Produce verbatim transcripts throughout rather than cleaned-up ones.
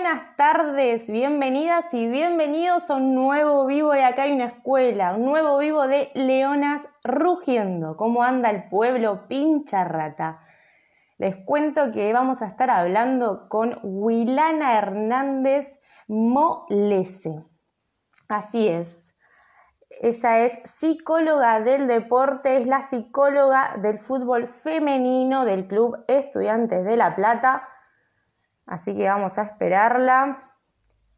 buenas tardes, bienvenidas y bienvenidos a un nuevo vivo de Acá hay una escuela, un nuevo vivo de Leonas rugiendo. ¿Cómo anda el pueblo, pincha rata? Les cuento que vamos a estar hablando con Wilana Hernández Molese. Así es, ella es psicóloga del deporte, es la psicóloga del fútbol femenino del Club Estudiantes de La Plata. Así que vamos a esperarla.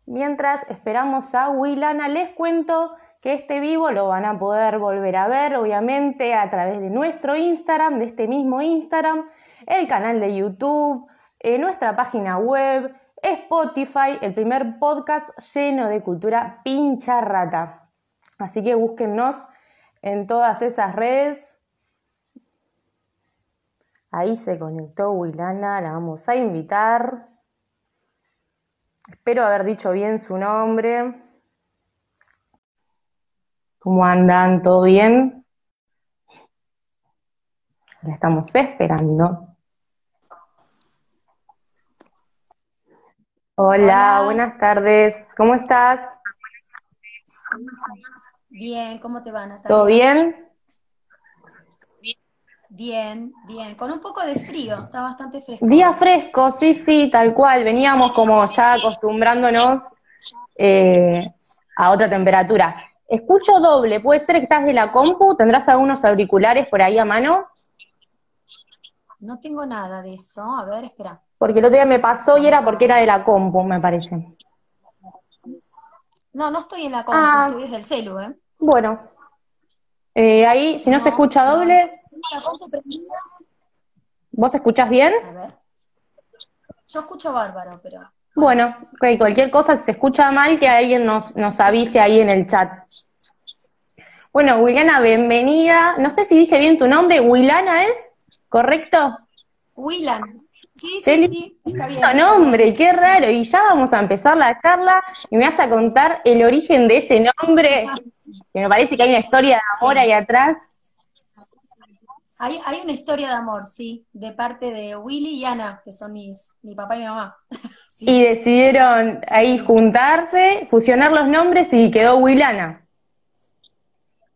Mientras esperamos a Wilana, les cuento que este vivo lo van a poder volver a ver, obviamente, a través de nuestro Instagram, de este mismo Instagram, el canal de YouTube, eh, nuestra página web, Spotify, el primer podcast lleno de cultura pincha rata. Así que búsquennos en todas esas redes. Ahí se conectó Wilana, la vamos a invitar. Espero haber dicho bien su nombre. ¿Cómo andan? ¿Todo bien? La estamos esperando. Hola, Hola, buenas tardes. ¿Cómo estás? Bien, ¿cómo te van? ¿Todo bien? Bien, bien, con un poco de frío, está bastante fresco. Día fresco, sí, sí, tal cual, veníamos como ya acostumbrándonos eh, a otra temperatura. Escucho doble, ¿puede ser que estás de la compu? ¿Tendrás algunos auriculares por ahí a mano? No tengo nada de eso, a ver, espera. Porque el otro día me pasó y era porque era de la compu, me parece. No, no estoy en la compu, ah, estoy desde el celu, ¿eh? Bueno, eh, ahí, si no, no se escucha doble... No. ¿Vos escuchás bien? A ver. Yo escucho bárbaro, pero... Bueno, okay, cualquier cosa, si se escucha mal, que alguien nos, nos avise ahí en el chat. Bueno, Wilana, bienvenida. No sé si dije bien tu nombre. ¿Wilana es? ¿Correcto? Wilana. Sí, sí, sí, está bien. No, nombre, qué raro. Y ya vamos a empezar la charla y me vas a contar el origen de ese nombre. Que me parece que hay una historia de amor ahí atrás. Hay, hay una historia de amor, sí, de parte de Willy y Ana, que son mis, mi papá y mi mamá. Sí. Y decidieron ahí juntarse, fusionar los nombres y quedó Wilana.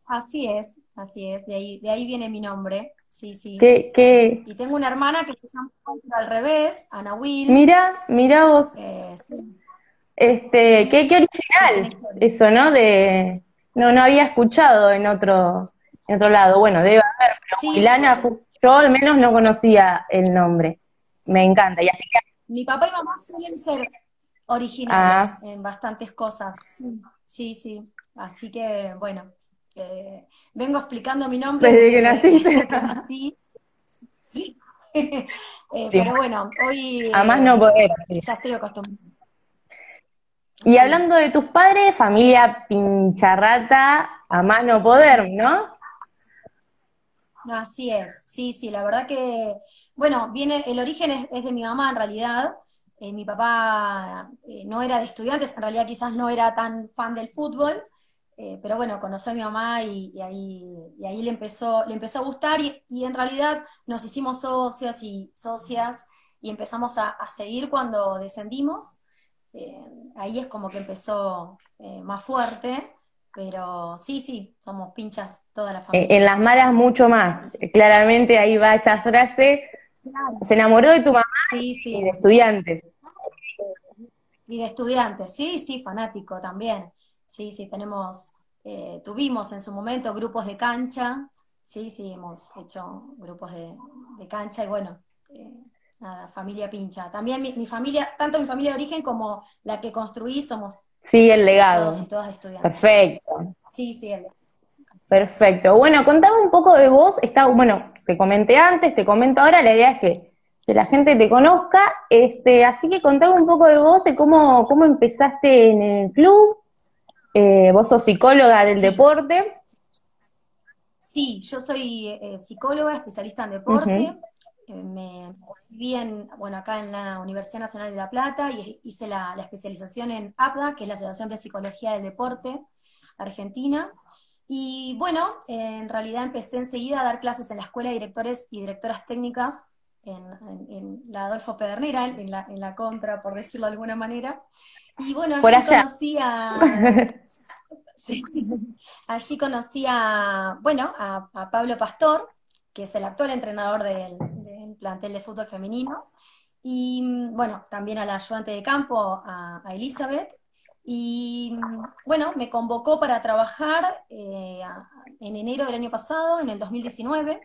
Así es, así es, de ahí, de ahí viene mi nombre, sí, sí. ¿Qué, qué? Y tengo una hermana que se llama al revés, Ana Will. Mirá, mirá vos. Eh, sí. Este, qué, qué original, sí, eso, ¿no? De, no, no había escuchado en otro... En otro lado, bueno, debe haber, pero sí, Wilana, sí. Yo al menos no conocía el nombre. Me encanta. Y así que... Mi papá y mamá suelen ser originales ah. en bastantes cosas. Sí, sí, sí. Así que, bueno, eh, vengo explicando mi nombre. Desde que naciste. Sí, sí. eh, sí. Pero bueno, hoy... Además no poder. Ya estoy acostumbrada. Y sí. Hablando de tus padres, familia pincharrata, a más no poder, ¿no? Así es, sí, sí, la verdad que, bueno, viene, el origen es, es de mi mamá en realidad, eh, mi papá eh, no era de estudiantes, en realidad quizás no era tan fan del fútbol, eh, pero bueno, conoció a mi mamá y, y, ahí, y ahí le empezó, le empezó a gustar y, y en realidad nos hicimos socios y socias y empezamos a, a seguir cuando descendimos, eh, ahí es como que empezó eh, más fuerte. Pero sí, sí, somos pinchas toda la familia. En las malas mucho más. Sí. Claramente ahí va esa frase. Claro. Se enamoró de tu mamá sí, sí, y de sí. estudiantes. Y de estudiantes, sí, sí, fanático también. Sí, sí, tenemos, eh, tuvimos en su momento grupos de cancha. Sí, sí, hemos hecho grupos de, de cancha y bueno, eh, nada, familia pincha. También mi, mi familia, tanto mi familia de origen como la que construí somos Sí, el legado. Todos y todas estudiantes. Perfecto. Sí, sí, el legado. Perfecto. Bueno, contame un poco de vos. Está, bueno, te comenté antes, te comento ahora, la idea es que, que la gente te conozca. Este, así que contame un poco de vos, de cómo, cómo empezaste en el club. Eh, vos sos psicóloga del sí. deporte. Sí, yo soy eh, psicóloga, especialista en deporte. Uh-huh. eh, me recibí en, bueno, acá en la Universidad Nacional de La Plata y hice la, la especialización en A P D A, que es la Asociación de Psicología del Deporte Argentina. Y bueno, en realidad empecé enseguida a dar clases en la Escuela de Directores y Directoras Técnicas en, en la Adolfo Pedernera, en la, en la contra, por decirlo de alguna manera. Y bueno, allí conocí a... sí, allí conocí a, bueno, a, a Pablo Pastor, que es el actual entrenador del, del plantel de fútbol femenino, y bueno, también a la ayudante de campo, a, a Elizabeth, y bueno, me convocó para trabajar eh, en enero del año pasado, en el dos mil diecinueve.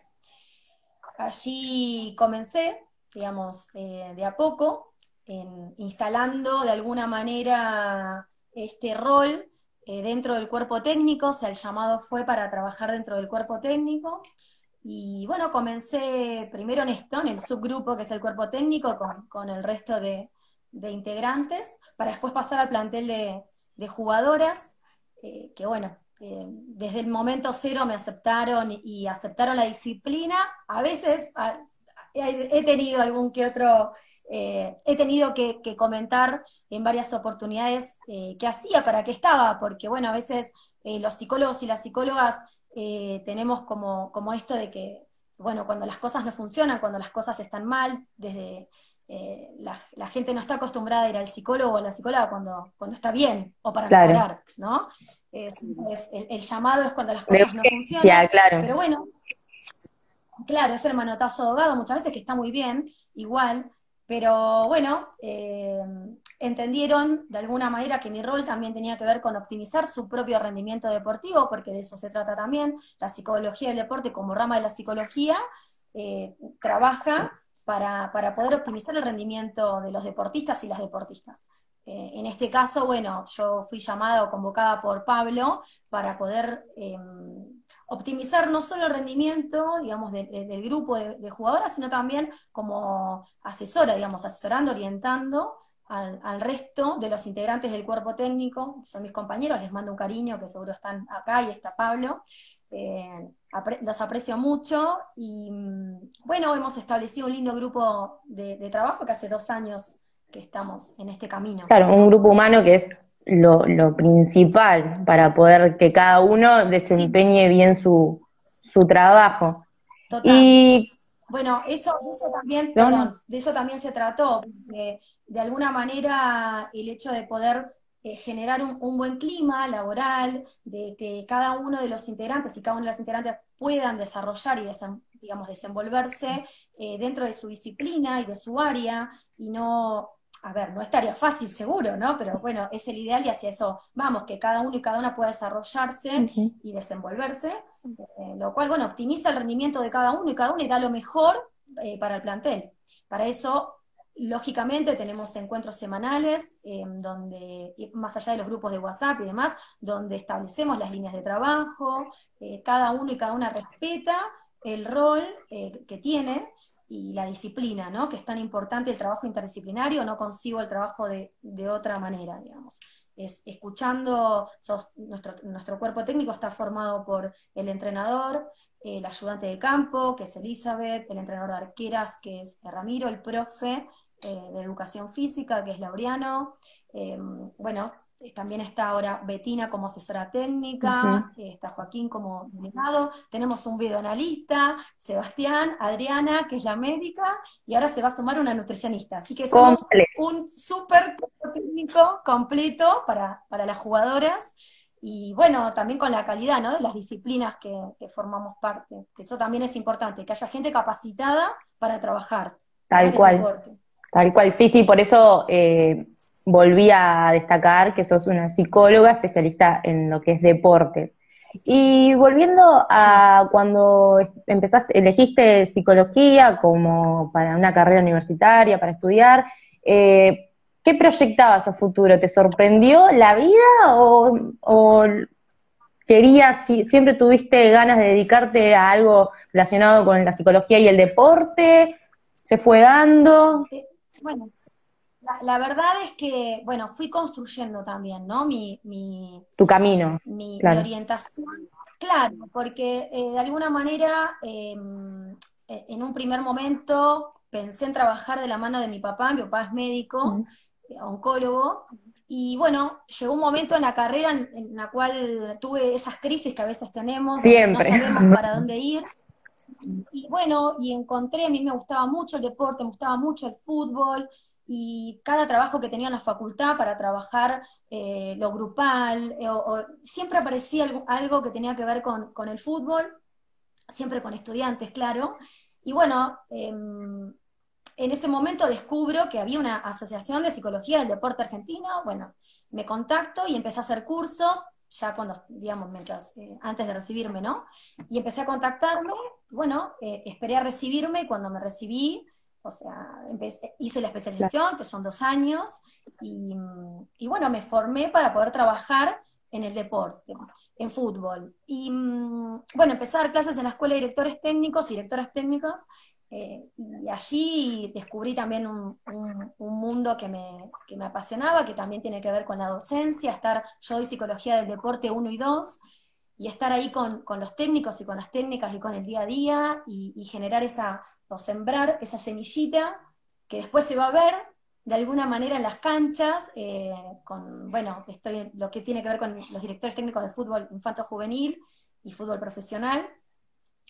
Allí comencé, digamos, eh, de a poco, en, instalando de alguna manera este rol eh, dentro del cuerpo técnico. O sea, el llamado fue para trabajar dentro del cuerpo técnico, y bueno, comencé primero en esto, en el subgrupo que es el cuerpo técnico, con, con el resto de, de integrantes, para después pasar al plantel de, de jugadoras, eh, que bueno, eh, desde el momento cero me aceptaron y aceptaron la disciplina. A veces a, he tenido algún que otro, eh, he tenido que, que comentar en varias oportunidades eh, qué hacía, para qué estaba, porque bueno, a veces eh, los psicólogos y las psicólogas Eh, tenemos como, como esto de que, bueno, cuando las cosas no funcionan, cuando las cosas están mal, desde eh, la, la gente no está acostumbrada a ir al psicólogo o a la psicóloga cuando, cuando está bien, o para claro. mejorar, ¿no? Es, es, el, el llamado es cuando las cosas no funcionan, claro. pero bueno, claro, es el manotazo de ahogado muchas veces, que está muy bien, igual, pero bueno, eh, entendieron de alguna manera que mi rol también tenía que ver con optimizar su propio rendimiento deportivo, porque de eso se trata también. La psicología del deporte, como rama de la psicología, eh, trabaja para, para poder optimizar el rendimiento de los deportistas y las deportistas. Eh, en este caso, bueno, yo fui llamada o convocada por Pablo para poder eh, optimizar no solo el rendimiento, digamos, de, de, del grupo de, de jugadoras, sino también como asesora, digamos, asesorando, orientando al, al resto de los integrantes del cuerpo técnico, que son mis compañeros, les mando un cariño, que seguro están acá, y está Pablo, eh, apre los aprecio mucho, y bueno, hemos establecido un lindo grupo de, de trabajo, que hace dos años que estamos en este camino. Claro, un grupo humano que es... Lo, lo principal para poder que cada uno desempeñe sí. bien su, su trabajo. Total. Y bueno, eso, eso también, ¿no? perdón, de eso también se trató, de, de alguna manera el hecho de poder eh, generar un, un buen clima laboral, de que cada uno de los integrantes y cada uno de las integrantes puedan desarrollar y desarrollar, digamos, desenvolverse eh, dentro de su disciplina y de su área, y no... A ver, no es tarea fácil, seguro, ¿no? Pero bueno, es el ideal y hacia eso vamos, que cada uno y cada una pueda desarrollarse uh-huh. y desenvolverse, eh, lo cual, bueno, optimiza el rendimiento de cada uno y cada una y da lo mejor eh, para el plantel. Para eso, lógicamente, tenemos encuentros semanales, eh, donde, más allá de los grupos de WhatsApp y demás, donde establecemos las líneas de trabajo, eh, cada uno y cada una respeta el rol eh, que tiene, y la disciplina, ¿no? Que es tan importante el trabajo interdisciplinario, no consigo el trabajo de, de otra manera, digamos. Es escuchando, sos, nuestro, nuestro cuerpo técnico está formado por el entrenador, el ayudante de campo, que es Elizabeth, el entrenador de arqueras, que es Ramiro, el profe eh, de educación física, que es Laureano, eh, bueno, también está ahora Betina como asesora técnica, uh-huh. está Joaquín como delegado, tenemos un videoanalista, Sebastián, Adriana, que es la médica, y ahora se va a sumar una nutricionista. Así que es un súper técnico completo para, para las jugadoras, y bueno, también con la calidad, ¿no? De las disciplinas que, que formamos parte. Eso también es importante, que haya gente capacitada para trabajar. Tal cual. Deporte. Tal cual, sí, sí, por eso eh, volví a destacar que sos una psicóloga especialista en lo que es deporte. Y volviendo a cuando empezaste, elegiste psicología como para una carrera universitaria, para estudiar, eh, ¿qué proyectabas a futuro? ¿Te sorprendió la vida o, o querías, si, siempre tuviste ganas de dedicarte a algo relacionado con la psicología y el deporte? ¿Se fue dando...? Bueno, la, la verdad es que, bueno, fui construyendo también, ¿no? Mi, mi, tu camino. Mi, claro. mi orientación. Claro, porque eh, de alguna manera, eh, en un primer momento, pensé en trabajar de la mano de mi papá. Mi papá es médico, uh-huh. oncólogo, y bueno, llegó un momento en la carrera en, en la cual tuve esas crisis que a veces tenemos. Siempre. No sabemos para dónde ir. Y bueno, y encontré, a mí me gustaba mucho el deporte, me gustaba mucho el fútbol, y cada trabajo que tenía en la facultad para trabajar eh, lo grupal, eh, o, o, siempre aparecía algo, algo que tenía que ver con, con el fútbol, siempre con estudiantes, claro. Y bueno, eh, en ese momento descubro que había una asociación de psicología del deporte argentino. Bueno, me contacto y empecé a hacer cursos, ya cuando, digamos, mientras, eh, antes de recibirme, ¿no? Y empecé a contactarme, bueno, eh, esperé a recibirme, y cuando me recibí, o sea, empecé, hice la especialización, que son dos años, y, y bueno, me formé para poder trabajar en el deporte, en fútbol. Y bueno, empecé a dar clases en la escuela de directores técnicos y directoras técnicas, eh, y allí descubrí también un, un, un mundo que me, que me apasionaba, que también tiene que ver con la docencia, estar, yo doy psicología del deporte uno y dos, y estar ahí con, con los técnicos y con las técnicas y con el día a día, y, y generar esa, o sembrar esa semillita, que después se va a ver, de alguna manera en las canchas, eh, con, bueno, estoy lo que tiene que ver con los directores técnicos de fútbol infanto-juvenil y fútbol profesional,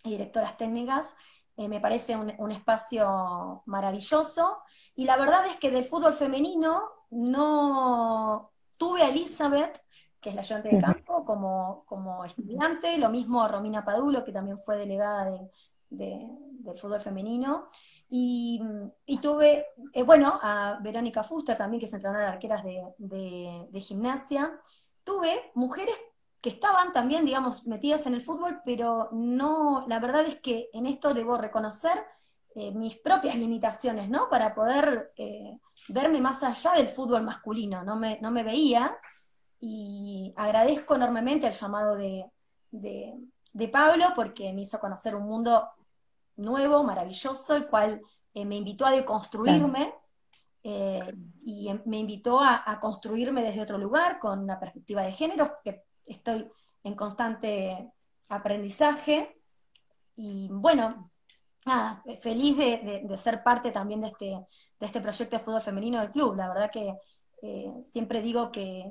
y directoras técnicas, eh, me parece un, un espacio maravilloso, y la verdad es que del fútbol femenino no tuve a Elizabeth, que es la ayudante de campo, como, como estudiante, lo mismo a Romina Padulo, que también fue delegada de... De, del fútbol femenino, y, y tuve, eh, bueno, a Verónica Fuster también, que es entrenadora de arqueras de, de, de gimnasia. Tuve mujeres que estaban también, digamos, metidas en el fútbol, pero no, la verdad es que en esto debo reconocer eh, mis propias limitaciones, ¿no? Para poder eh, verme más allá del fútbol masculino, no me, no me veía, y agradezco enormemente el llamado de, de, de Pablo, porque me hizo conocer un mundo nuevo, maravilloso, el cual eh, me invitó a deconstruirme, eh, y me invitó a, a construirme desde otro lugar, con una perspectiva de género, que estoy en constante aprendizaje, y bueno, nada, feliz de, de, de ser parte también de este, de este proyecto de fútbol femenino del club. La verdad que eh, siempre digo que,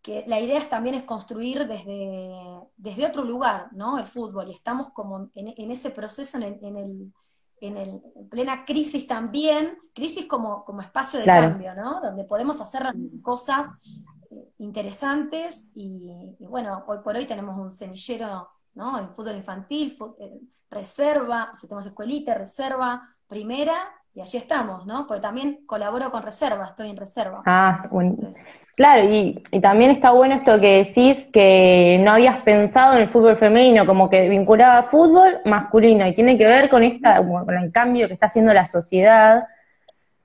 que la idea es, también es construir desde, desde otro lugar, ¿no? El fútbol, y estamos como en, en ese proceso, en el, en el, en el en plena crisis también, crisis como, como espacio de claro. cambio, ¿no? Donde podemos hacer cosas interesantes, y, y bueno, hoy por hoy tenemos un semillero, ¿no? En fútbol infantil, fútbol, eh, reserva, si tenemos escuelita, reserva, primera, y allí estamos, ¿no? Porque también colaboro con reserva, estoy en reserva. Ah, bueno. Claro, y, y también está bueno esto que decís, que no habías pensado en el fútbol femenino, como que vinculaba fútbol masculino, y tiene que ver con esta, con el cambio que está haciendo la sociedad,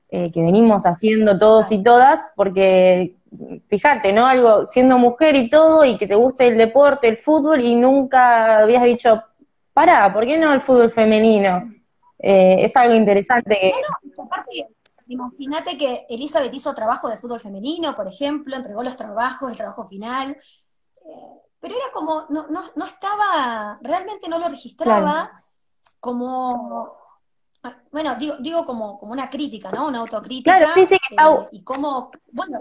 eh, que venimos haciendo todos y todas, porque fíjate, ¿no? Algo, siendo mujer y todo, y que te guste el deporte, el fútbol, y nunca habías dicho, pará, ¿por qué no el fútbol femenino? Eh, es algo interesante que... Bueno, aparte... Imagínate que Elizabeth hizo trabajo de fútbol femenino, por ejemplo, entregó los trabajos, el trabajo final, eh, pero era como, no, no, no estaba, realmente no lo registraba claro. como, bueno, digo, digo como, como una crítica, ¿no? Una autocrítica. Claro, sí, sí, que está... eh, y como, bueno.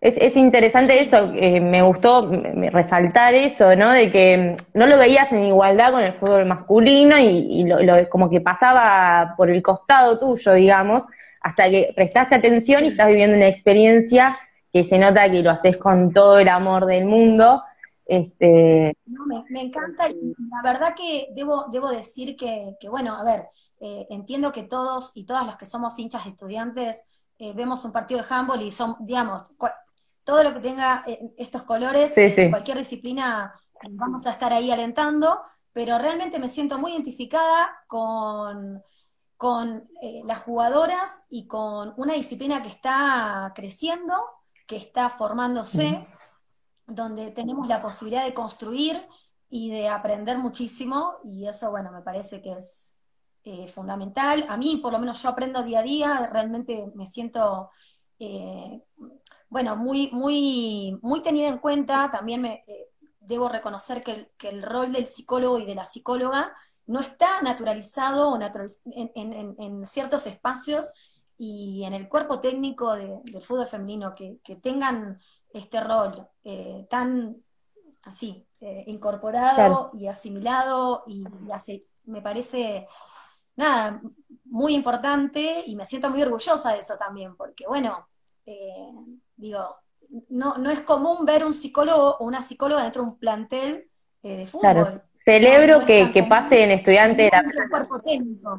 Es, es interesante sí. eso, eh, me gustó resaltar eso, ¿no? De que no lo veías en igualdad con el fútbol masculino, y, y lo, lo, como que pasaba por el costado tuyo, digamos, hasta que prestaste atención y estás viviendo una experiencia que se nota que lo haces con todo el amor del mundo. Este... No, me, me encanta, y la verdad que debo, debo decir que, que, bueno, a ver, eh, entiendo que todos y todas los que somos hinchas de Estudiantes eh, vemos un partido de handball y son, digamos, cual, todo lo que tenga eh, estos colores, sí, sí. en cualquier disciplina eh, vamos a estar ahí alentando, pero realmente me siento muy identificada con... con eh, las jugadoras y con una disciplina que está creciendo, que está formándose, donde tenemos la posibilidad de construir y de aprender muchísimo, y eso, bueno, me parece que es eh, fundamental. A mí, por lo menos, yo aprendo día a día, realmente me siento, eh, bueno, muy, muy, muy tenida en cuenta. También me, eh, debo reconocer que el, que el rol del psicólogo y de la psicóloga no está naturalizado o naturaliz en, en, en ciertos espacios, y en el cuerpo técnico de, del fútbol femenino, que, que tengan este rol eh, tan así, eh, incorporado claro. y asimilado y, y, hace, me parece, nada, muy importante, y me siento muy orgullosa de eso también, porque bueno, eh, digo, no, no es común ver un psicólogo o una psicóloga dentro de un plantel eh, de fútbol. Claro, celebro no, no que, que pase en estudiante de la cuerpo técnico.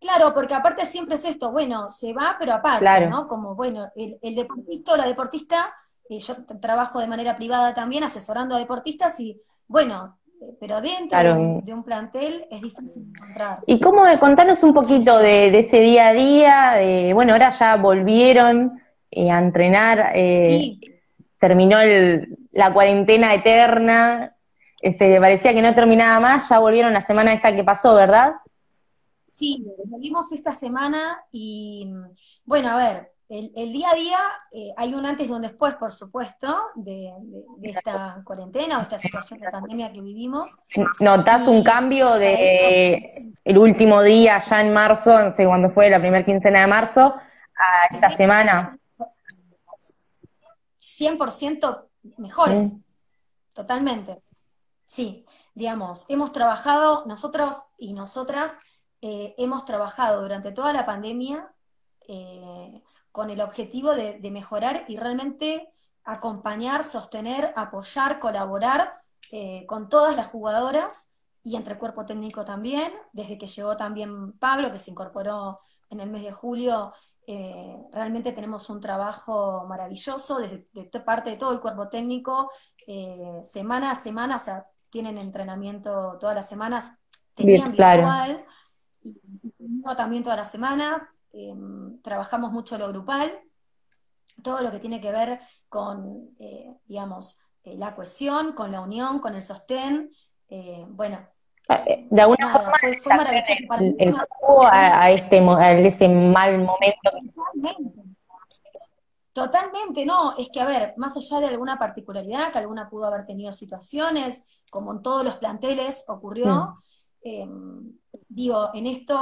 Claro, porque aparte siempre es esto, bueno, se va, pero aparte, claro, ¿no? Como, bueno, el, el deportista o la deportista, eh, yo trabajo de manera privada también asesorando a deportistas y, bueno, eh, pero dentro claro. de, de un plantel es difícil encontrar. ¿Y cómo, contanos un poquito sí, sí. De, de ese día a día? Eh, bueno, ahora ya volvieron eh, a entrenar, eh, sí. terminó el, la cuarentena eterna, este, parecía que no terminaba más, ya volvieron la semana esta que pasó, ¿verdad? Sí, volvimos esta semana y, bueno, a ver, el, el día a día eh, hay un antes y un después, por supuesto, de, de, de esta cuarentena o esta situación de pandemia que vivimos. ¿Notás y, un cambio de eh, el último día, ya en marzo, no sé cuándo fue, la primera quincena de marzo, a sí, esta semana? cien por ciento mejores, mm. totalmente. Sí, digamos, hemos trabajado nosotros y nosotras, Eh, hemos trabajado durante toda la pandemia eh, con el objetivo de, de mejorar y realmente acompañar, sostener, apoyar, colaborar eh, con todas las jugadoras y entre el cuerpo técnico también, desde que llegó también Pablo, que se incorporó en el mes de julio, eh, realmente tenemos un trabajo maravilloso desde de parte de todo el cuerpo técnico, eh, semana a semana, o sea, tienen entrenamiento todas las semanas, tenían virtual, claro. también todas las semanas, eh, trabajamos mucho lo grupal, todo lo que tiene que ver con, eh, digamos, eh, la cohesión, con la unión, con el sostén, eh, bueno. De alguna nada, forma fue, fue maravilloso el, para mí, el juego a, a, este, a ese mal momento. Totalmente, totalmente, no, es que a ver, más allá de alguna particularidad, que alguna pudo haber tenido situaciones, como en todos los planteles ocurrió, mm. Eh, digo, en esto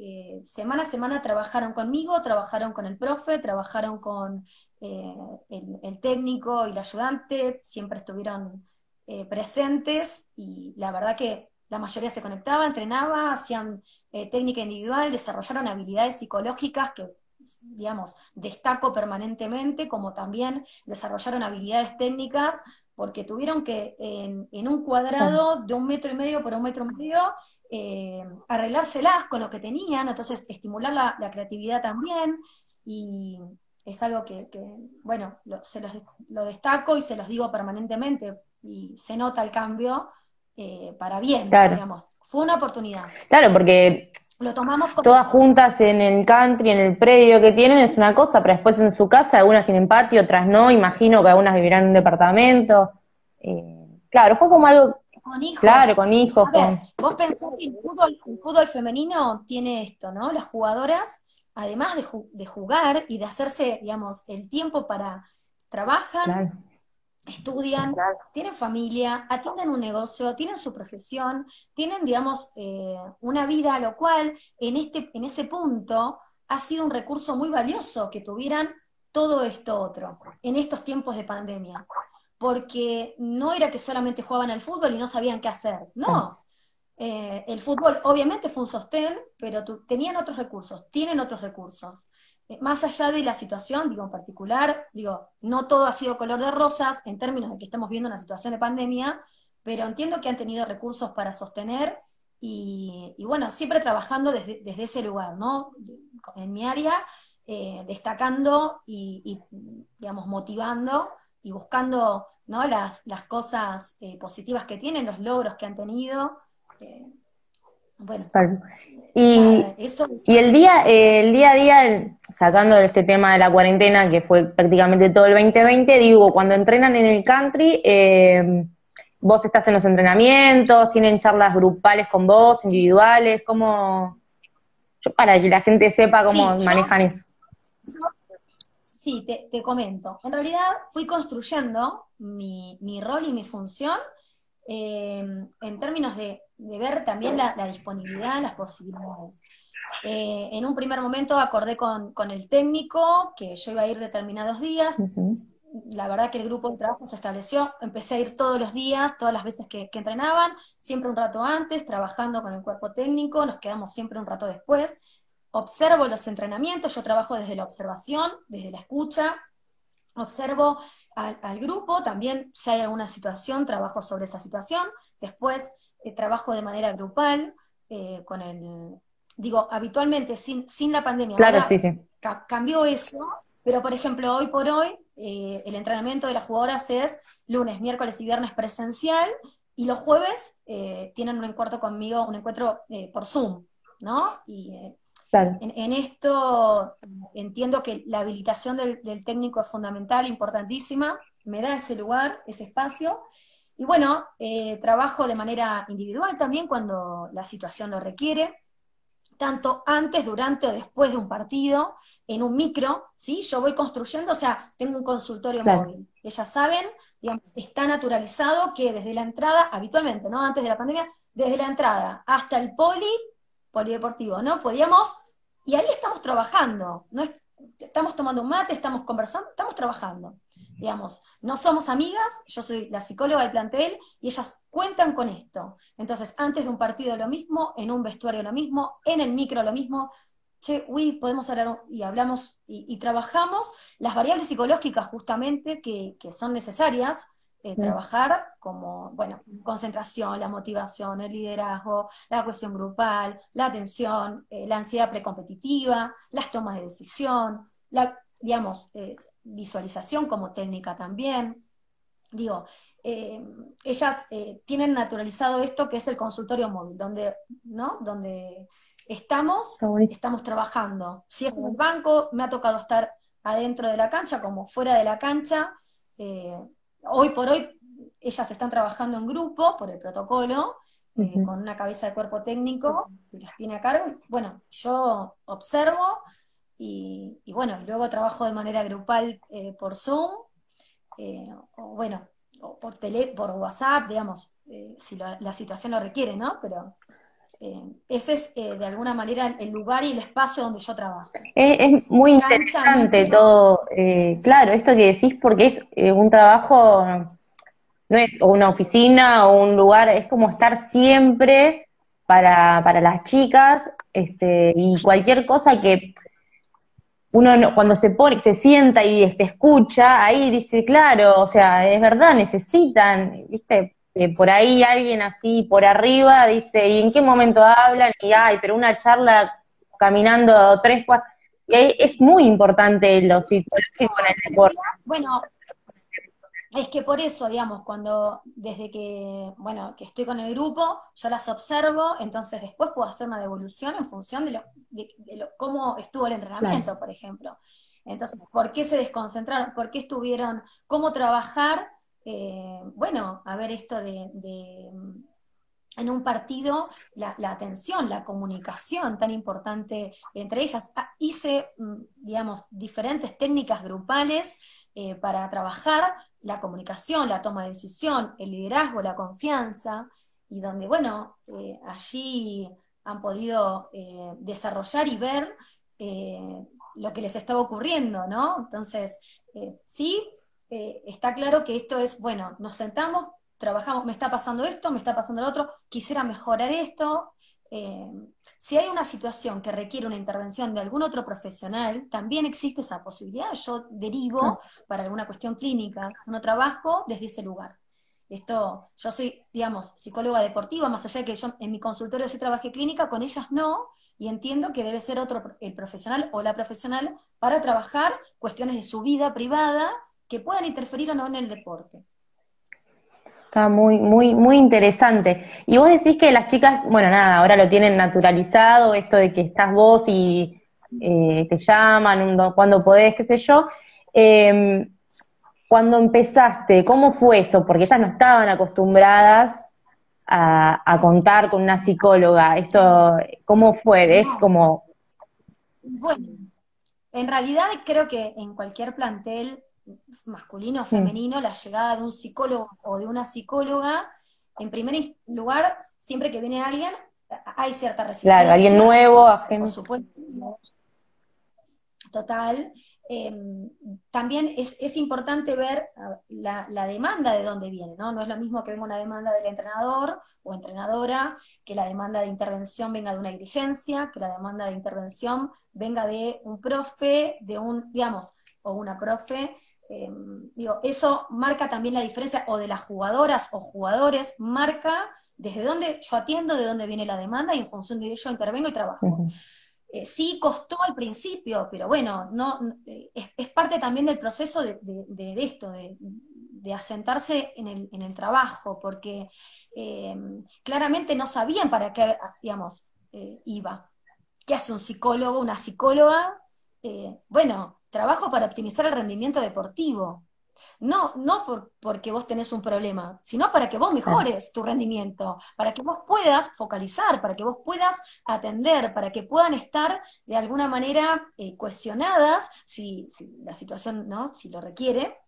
eh, semana a semana trabajaron conmigo, trabajaron con el profe, trabajaron con eh, el, el técnico y el ayudante, siempre estuvieron eh, presentes y la verdad que la mayoría se conectaba, entrenaba, hacían eh, técnica individual, desarrollaron habilidades psicológicas que, digamos, destaco permanentemente, como también desarrollaron habilidades técnicas porque tuvieron que, en, en un cuadrado de un metro y medio por un metro y medio, eh, arreglárselas con lo que tenían, entonces estimular la, la creatividad también, y es algo que, que bueno, lo, se los lo destaco y se los digo permanentemente, y se nota el cambio eh, para bien, claro. digamos. Fue una oportunidad. Claro, porque lo tomamos con todas juntas en el country, en el predio que tienen, es una cosa, pero después en su casa algunas tienen patio, otras no, imagino que algunas vivirán en un departamento. Eh, claro, fue como algo... Con hijos. Claro, con hijos. A ver, con... vos pensás que el fútbol, el fútbol femenino tiene esto, ¿no? Las jugadoras, además de, ju de jugar y de hacerse, digamos, el tiempo para... Trabajan, claro. estudian, claro. tienen familia, atienden un negocio, tienen su profesión, tienen, digamos, eh, una vida, lo cual en, este, en ese punto ha sido un recurso muy valioso que tuvieran todo esto otro, en estos tiempos de pandemia, porque no era que solamente jugaban al fútbol y no sabían qué hacer, no. Eh, el fútbol obviamente fue un sostén, pero tu, tenían otros recursos, tienen otros recursos. Más allá de la situación, digo, en particular, digo, no todo ha sido color de rosas en términos de que estamos viendo una situación de pandemia, pero entiendo que han tenido recursos para sostener y, y bueno, siempre trabajando desde, desde ese lugar, ¿no? En mi área, eh, destacando y, y, digamos, motivando y buscando, ¿no? Las, las cosas eh, positivas que tienen, los logros que han tenido, eh, bueno, claro. y, ah, eso, eso. y el día eh, el día a día, el, sacando este tema de la cuarentena, que fue prácticamente todo el veinte veinte, digo, cuando entrenan en el country, eh, vos estás en los entrenamientos, tienen charlas grupales con vos, individuales, ¿cómo? Yo, para que la gente sepa cómo sí, manejan yo, eso. Yo, sí, te, te comento. En realidad fui construyendo mi, mi rol y mi función eh, en términos de... de ver también la, la disponibilidad, las posibilidades. Eh, en un primer momento acordé con, con el técnico que yo iba a ir determinados días, uh-huh. la verdad que el grupo de trabajo se estableció, empecé a ir todos los días, todas las veces que, que entrenaban, siempre un rato antes, trabajando con el cuerpo técnico, nos quedamos siempre un rato después, observo los entrenamientos, yo trabajo desde la observación, desde la escucha, observo al, al grupo, también si hay alguna situación, trabajo sobre esa situación, después eh, trabajo de manera grupal, eh, con el, digo, habitualmente, sin, sin la pandemia, claro, sí, sí. Ca cambió eso, pero por ejemplo, hoy por hoy, eh, el entrenamiento de las jugadoras es lunes, miércoles y viernes presencial, y los jueves eh, tienen un encuentro conmigo, un encuentro eh, por Zoom, ¿no? Y, eh, Claro. En, en esto entiendo que la habilitación del, del técnico es fundamental, importantísima, me da ese lugar, ese espacio, y bueno, eh, trabajo de manera individual también cuando la situación lo requiere, tanto antes, durante o después de un partido, en un micro, ¿sí? Yo voy construyendo, o sea, tengo un consultorio claro. móvil, ellas saben, digamos, está naturalizado que desde la entrada, habitualmente, ¿no? Antes de la pandemia, desde la entrada hasta el poli, polideportivo, ¿no? Podíamos, y ahí estamos trabajando, no es, estamos tomando un mate, estamos conversando, estamos trabajando, digamos, no somos amigas, yo soy la psicóloga del plantel, y ellas cuentan con esto, entonces antes de un partido lo mismo, en un vestuario lo mismo, en el micro lo mismo, che, uy, podemos hablar, y hablamos, y, y trabajamos las variables psicológicas justamente que, que son necesarias, Eh, trabajar como, bueno, concentración, la motivación, el liderazgo, la cohesión grupal, la atención, eh, la ansiedad precompetitiva, las tomas de decisión, la, digamos, eh, visualización como técnica también. Digo, eh, ellas eh, tienen naturalizado esto que es el consultorio móvil, donde, ¿no? Donde estamos, estamos trabajando. Si es en el banco, me ha tocado estar adentro de la cancha, como fuera de la cancha, eh, hoy por hoy ellas están trabajando en grupo por el protocolo, eh, uh-huh. con una cabeza de cuerpo técnico que las tiene a cargo. Bueno, yo observo y, y bueno, luego trabajo de manera grupal eh, por Zoom, eh, o bueno, o por, tele, por WhatsApp, digamos, eh, si lo, la situación lo requiere, ¿no? Pero eh, ese es eh, de alguna manera el lugar y el espacio donde yo trabajo. Es, es muy interesante todo, eh, claro, esto que decís, porque es eh, un trabajo, no es o una oficina o un lugar, es como estar siempre para, para las chicas, este, y cualquier cosa que uno no, cuando se pone, se sienta y este, escucha, ahí dice, claro, o sea, es verdad, necesitan, ¿viste? Eh, por ahí alguien así por arriba dice, ¿y en qué momento hablan? Y ay, pero una charla caminando tres, cuatro... Y ahí es muy importante lo psicológico en el deporte. Bueno, es que por eso, digamos, cuando, desde que, bueno, que estoy con el grupo, yo las observo, entonces después puedo hacer una devolución en función de, lo, de, de lo, cómo estuvo el entrenamiento, claro. por ejemplo. Entonces, ¿por qué se desconcentraron? ¿Por qué estuvieron? ¿Cómo trabajar? Eh, bueno, a ver esto de, de en un partido, la, la atención, la comunicación tan importante entre ellas. Ah, hice, digamos, diferentes técnicas grupales eh, para trabajar la comunicación, la toma de decisión, el liderazgo, la confianza, y donde, bueno, eh, allí han podido eh, desarrollar y ver eh, lo que les estaba ocurriendo, ¿no? Entonces, eh, sí, Eh, está claro que esto es, bueno, nos sentamos, trabajamos, me está pasando esto, me está pasando lo otro, quisiera mejorar esto. Eh, si hay una situación que requiere una intervención de algún otro profesional, también existe esa posibilidad, yo derivo para alguna cuestión clínica, no trabajo desde ese lugar. Esto, yo soy, digamos, psicóloga deportiva, más allá de que yo en mi consultorio sí trabajé clínica, con ellas no, y entiendo que debe ser otro el profesional o la profesional para trabajar cuestiones de su vida privada, que puedan interferir o no en el deporte. Está muy, muy, muy interesante. Y vos decís que las chicas, bueno, nada, ahora lo tienen naturalizado, esto de que estás vos y eh, te llaman cuando podés, qué sé yo. Eh, cuando empezaste, ¿cómo fue eso? Porque ellas no estaban acostumbradas a, a contar con una psicóloga. Esto, ¿cómo fue? Es como... Bueno, en realidad creo que en cualquier plantel masculino o femenino, sí. la llegada de un psicólogo o de una psicóloga, en primer lugar, siempre que viene alguien, hay cierta resistencia. Claro, alguien nuevo. Por supuesto. Total. Eh, también es, es importante ver la, la demanda de dónde viene, ¿no? No es lo mismo que venga una demanda del entrenador o entrenadora, que la demanda de intervención venga de una dirigencia, que la demanda de intervención venga de un profe, de un, digamos, o una profe, eh, digo, eso marca también la diferencia, o de las jugadoras o jugadores, marca desde dónde yo atiendo, de dónde viene la demanda, y en función de ello intervengo y trabajo. Uh-huh. Eh, sí costó al principio, pero bueno, no, eh, es, es parte también del proceso de, de, de esto, de, de asentarse en el, en el trabajo, porque eh, claramente no sabían para qué, digamos, eh, iba. ¿Qué hace un psicólogo, una psicóloga? Eh, bueno, trabajo para optimizar el rendimiento deportivo. No, no por, porque vos tenés un problema, sino para que vos mejores tu rendimiento, para que vos puedas focalizar, para que vos puedas atender, para que puedan estar de alguna manera eh, cohesionadas, si, si la situación, ¿no?, si lo requiere,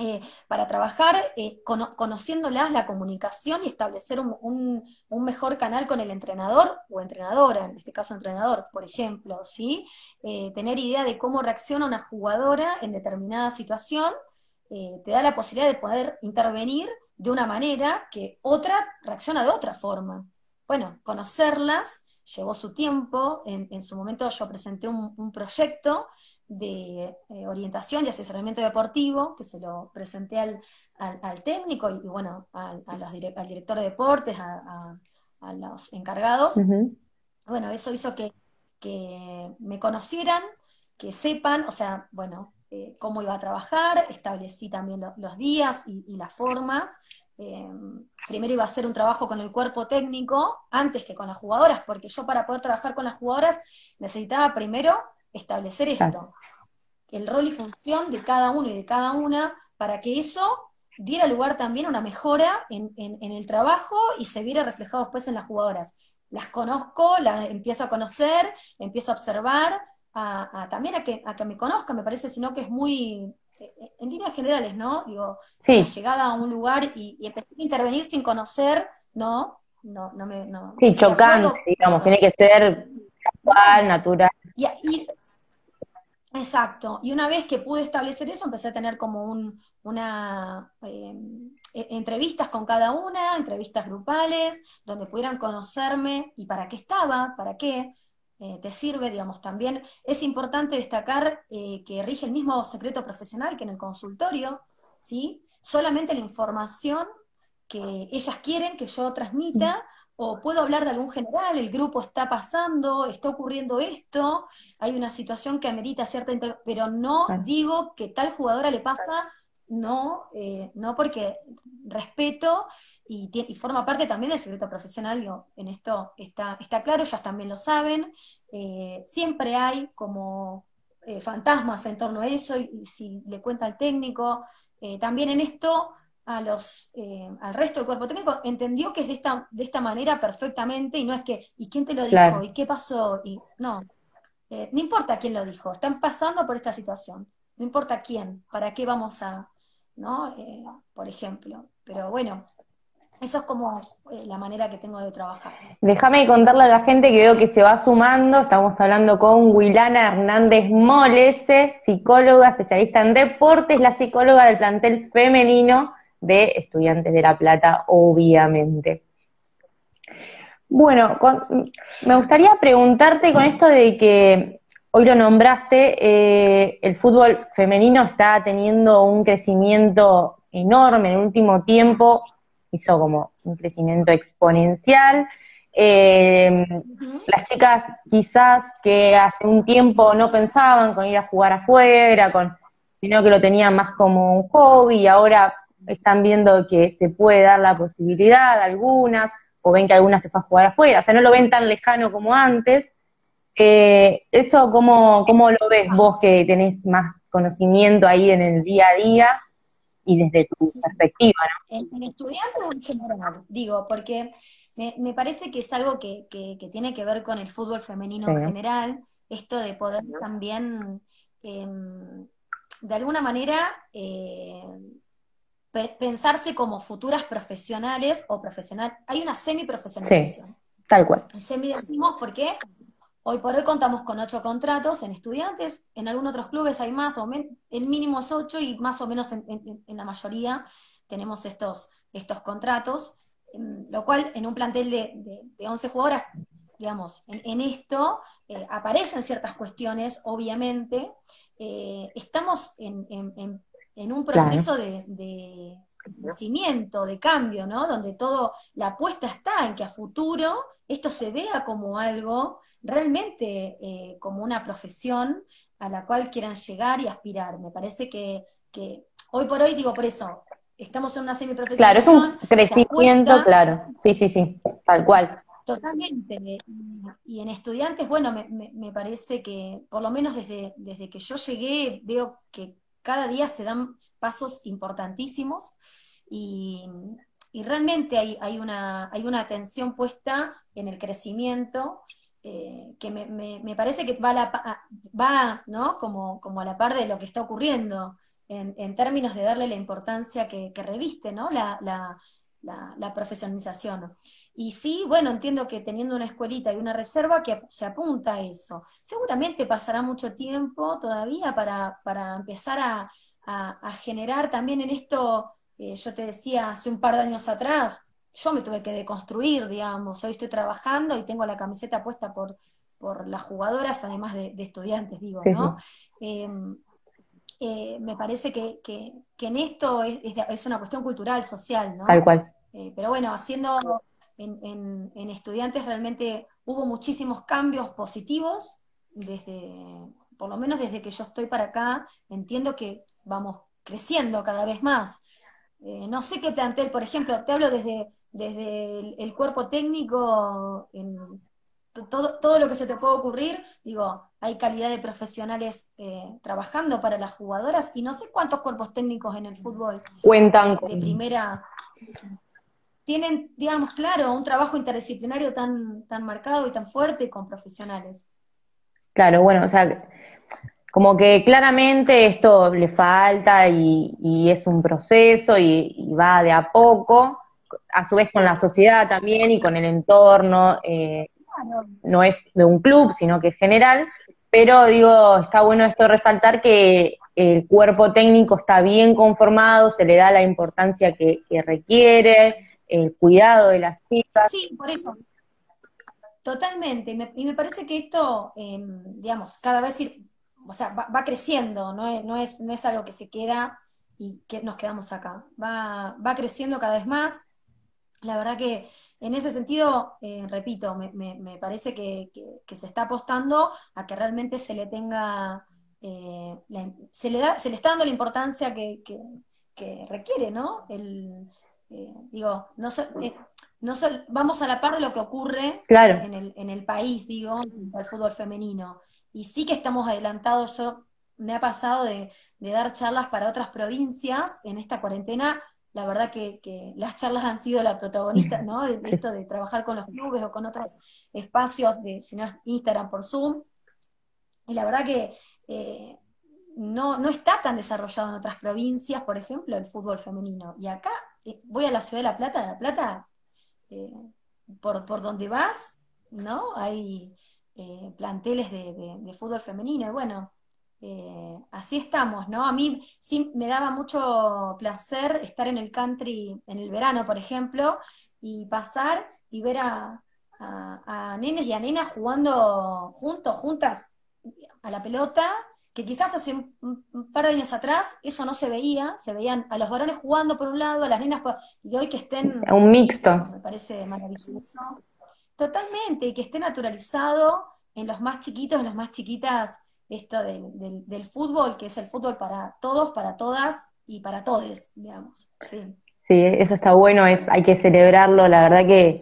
eh, para trabajar eh, cono conociéndolas la comunicación y establecer un, un, un mejor canal con el entrenador o entrenadora, en este caso entrenador, por ejemplo, ¿sí? Eh, tener idea de cómo reacciona una jugadora en determinada situación. Eh, te da la posibilidad de poder intervenir de una manera que otra reacciona de otra forma. Bueno, conocerlas llevó su tiempo. En, en su momento yo presenté un, un proyecto de eh, orientación y asesoramiento deportivo, que se lo presenté al, al, al técnico, y, y bueno, al, a los dire al director de deportes, a, a, a los encargados. Uh-huh. Bueno, eso hizo que, que me conocieran, que sepan, o sea, bueno, Eh, cómo iba a trabajar, establecí también lo, los días y, y las formas. Eh, primero iba a hacer un trabajo con el cuerpo técnico antes que con las jugadoras, porque yo para poder trabajar con las jugadoras necesitaba primero establecer esto, el rol y función de cada uno y de cada una, para que eso diera lugar también a una mejora en, en, en el trabajo y se viera reflejado después en las jugadoras. Las conozco, las empiezo a conocer, empiezo a observar, A, a, también a que, a que me conozca, me parece, sino que es muy, en líneas generales, ¿no? Digo, sí. La llegada a un lugar y, y empezar a intervenir sin conocer, no, no, no me... No, sí, me chocante, digamos, eso. Tiene que ser casual, natural. Y, y, exacto, y una vez que pude establecer eso, empecé a tener como un, una... Eh, entrevistas con cada una, entrevistas grupales, donde pudieran conocerme y para qué estaba, para qué... Eh, te sirve, digamos, también es importante destacar eh, que rige el mismo secreto profesional que en el consultorio, ¿sí? Solamente la información que ellas quieren que yo transmita, o puedo hablar de algún general, el grupo está pasando, está ocurriendo esto, hay una situación que amerita cierta, pero no digo que tal jugadora le pasa, no, eh, no, porque respeto y, y forma parte también del secreto profesional, digo, en esto está, está claro, ellas también lo saben, eh, siempre hay como eh, fantasmas en torno a eso, y, y si le cuenta al técnico, eh, también en esto a los, eh, al resto del cuerpo técnico entendió que es de esta, de esta manera perfectamente, y no es que, ¿y quién te lo dijo? Claro. ¿Y qué pasó? Y, no, eh, no importa quién lo dijo, están pasando por esta situación, no importa quién, para qué vamos a... ¿no? Eh, por ejemplo. Pero bueno, eso es como eh, la manera que tengo de trabajar. Déjame contarle a la gente que veo que se va sumando. Estamos hablando con Wilana Hernández Molese, psicóloga, especialista en deportes, la psicóloga del plantel femenino de Estudiantes de La Plata, obviamente. Bueno, con, me gustaría preguntarte con esto de que hoy lo nombraste, eh, el fútbol femenino está teniendo un crecimiento enorme en el último tiempo, hizo como un crecimiento exponencial. Eh, las chicas quizás que hace un tiempo no pensaban con ir a jugar afuera, con, sino que lo tenían más como un hobby, y ahora están viendo que se puede dar la posibilidad, algunas, o ven que algunas se van a jugar afuera, o sea, no lo ven tan lejano como antes. Eh, eso, ¿cómo, cómo lo ves vos que tenés más conocimiento ahí en el día a día y desde tu sí. perspectiva, ¿no? ¿En, en estudiantes o en general? Digo, porque me, me parece que es algo que, que, que tiene que ver con el fútbol femenino sí. en general, esto de poder sí. también, eh, de alguna manera, eh, pe pensarse como futuras profesionales o profesional. Hay una semiprofesionalización. Sí, tal cual. Semi decimos porque... Hoy por hoy contamos con ocho contratos en estudiantes, en algunos otros clubes hay más, o el mínimo es ocho y más o menos en, en, en la mayoría tenemos estos, estos contratos, lo cual en un plantel de, de, de once jugadoras, digamos, en, en esto eh, aparecen ciertas cuestiones, obviamente, eh, estamos en, en, en, en un proceso claro. de... de crecimiento, de cambio, ¿no? Donde todo, la apuesta está en que a futuro esto se vea como algo, realmente eh, como una profesión a la cual quieran llegar y aspirar. Me parece que, que hoy por hoy, digo por eso, estamos en una semiprofesión. Claro, es un crecimiento, apuesta, claro. Sí, sí, sí, tal cual. Totalmente. Y en estudiantes, bueno, me, me, me parece que, por lo menos desde, desde que yo llegué, veo que cada día se dan pasos importantísimos, y, y realmente hay, hay, una, hay una atención puesta en el crecimiento, eh, que me, me, me parece que va, a la, va ¿no? como, como a la par de lo que está ocurriendo, en, en términos de darle la importancia que, que reviste, ¿no? la, la, la, la profesionalización. Y sí, bueno, entiendo que teniendo una escuelita y una reserva que se apunta a eso. Seguramente pasará mucho tiempo todavía para, para empezar a A, a generar también en esto, eh, yo te decía hace un par de años atrás, yo me tuve que deconstruir, digamos, hoy estoy trabajando y tengo la camiseta puesta por, por las jugadoras, además de, de estudiantes, digo, ¿no? Sí. Eh, eh, me parece que, que, que en esto es, es una cuestión cultural, social, ¿no? Tal cual. Eh, pero bueno, haciendo en, en, en estudiantes realmente hubo muchísimos cambios positivos desde... por lo menos desde que yo estoy para acá, entiendo que vamos creciendo cada vez más. Eh, no sé qué plantel, por ejemplo, te hablo desde, desde el, el cuerpo técnico, en todo, todo lo que se te puede ocurrir, digo, hay calidad de profesionales eh, trabajando para las jugadoras, y no sé cuántos cuerpos técnicos en el fútbol cuentan eh, de primera... tienen, digamos, claro, un trabajo interdisciplinario tan, tan marcado y tan fuerte con profesionales. Claro, bueno, o sea... como que claramente esto le falta y, y es un proceso y, y va de a poco, a su vez con la sociedad también y con el entorno, eh, no es de un club, sino que es general, pero digo, está bueno esto resaltar que el cuerpo técnico está bien conformado, se le da la importancia que, que requiere, el cuidado de las chicas. Sí, por eso. Totalmente, y me, y me parece que esto, eh, digamos, cada vez... ir, o sea, va, va creciendo, no es, no, es, no es algo que se queda y que nos quedamos acá. Va, va creciendo cada vez más. La verdad que en ese sentido, eh, repito, me, me, me parece que, que, que se está apostando a que realmente se le tenga, eh, la, se, le da, se le está dando la importancia que, que, que requiere, ¿no? El, eh, digo, no so, eh, no so, vamos a la par de lo que ocurre claro. en, el, en el país, digo, el fútbol femenino. Y sí que estamos adelantados, yo me ha pasado de, de dar charlas para otras provincias en esta cuarentena, la verdad que, que las charlas han sido la protagonista, ¿no? De, de esto de trabajar con los clubes o con otros espacios, de si no, Instagram por Zoom, y la verdad que eh, no, no está tan desarrollado en otras provincias, por ejemplo, el fútbol femenino. Y acá, eh, voy a la ciudad de La Plata, La Plata, eh, por, por donde vas, ¿no? Hay... Eh, planteles de, de, de fútbol femenino, y bueno, eh, así estamos, ¿no? A mí sí me daba mucho placer estar en el country en el verano, por ejemplo, y pasar y ver a, a, a nenes y a nenas jugando juntos, juntas, a la pelota, que quizás hace un, un par de años atrás eso no se veía, se veían a los varones jugando por un lado, a las nenas por... y hoy que estén... un mixto. Me parece maravilloso. Totalmente, y que esté naturalizado en los más chiquitos, en las más chiquitas, esto del, del, del fútbol, que es el fútbol para todos, para todas y para todes, digamos. Sí, sí, eso está bueno, es, hay que celebrarlo, la verdad que,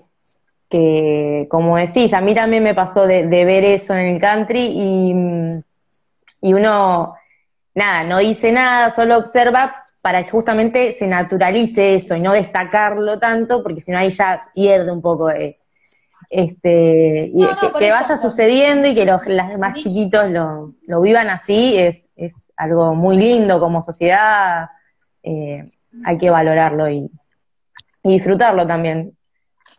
que como decís, a mí también me pasó de, de ver eso en el country y, y uno, nada, no dice nada, solo observa, para que justamente se naturalice eso y no destacarlo tanto, porque si no ahí ya pierde un poco eso. Este, no, no, que, que vaya eso, sucediendo y que los las más chiquitos lo, lo vivan así es, es algo muy lindo como sociedad, eh, hay que valorarlo y, y disfrutarlo también.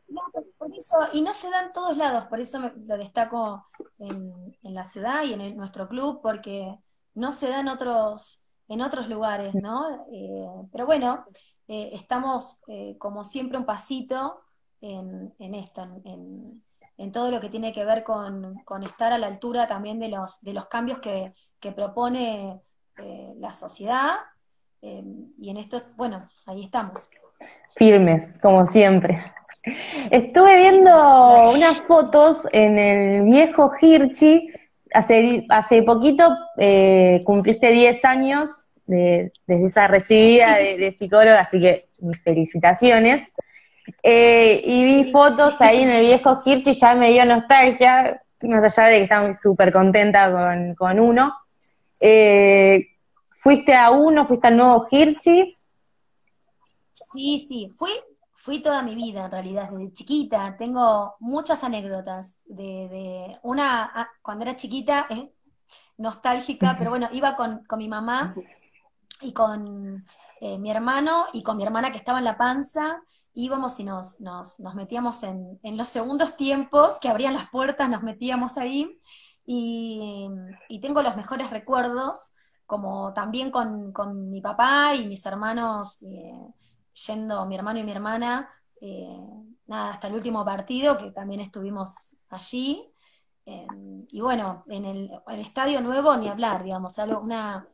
Claro, por eso, y no se da en todos lados, por eso me, lo destaco en, en la ciudad y en el, nuestro club, porque no se da en otros, en otros lugares, ¿no? Eh, pero bueno, eh, estamos eh, como siempre un pasito en, en esto, en, en todo lo que tiene que ver con, con estar a la altura también de los, de los cambios que, que propone eh, la sociedad, eh, y en esto, bueno, ahí estamos. Firmes, como siempre. Estuve viendo unas fotos en el viejo Hirschi, hace, hace poquito eh, cumpliste diez años de, desde esa recibida de, de psicóloga, así que mis felicitaciones. Eh, y vi fotos ahí en el viejo Hirschi, ya me dio nostalgia, más allá de que estaba súper contenta con, con uno. Eh, ¿Fuiste a uno, fuiste al nuevo Hirschi? Sí, sí, fui, fui toda mi vida en realidad, desde chiquita, tengo muchas anécdotas, de, de una, ah, cuando era chiquita, eh, nostálgica, pero bueno, iba con, con mi mamá y con eh, mi hermano y con mi hermana que estaba en la panza, íbamos y nos, nos, nos metíamos en, en los segundos tiempos, que abrían las puertas, nos metíamos ahí, y, y tengo los mejores recuerdos, como también con, con mi papá y mis hermanos, eh, yendo mi hermano y mi hermana, eh, nada, hasta el último partido, que también estuvimos allí, eh, y bueno, en el, el Estadio Nuevo ni hablar, digamos, algo, una,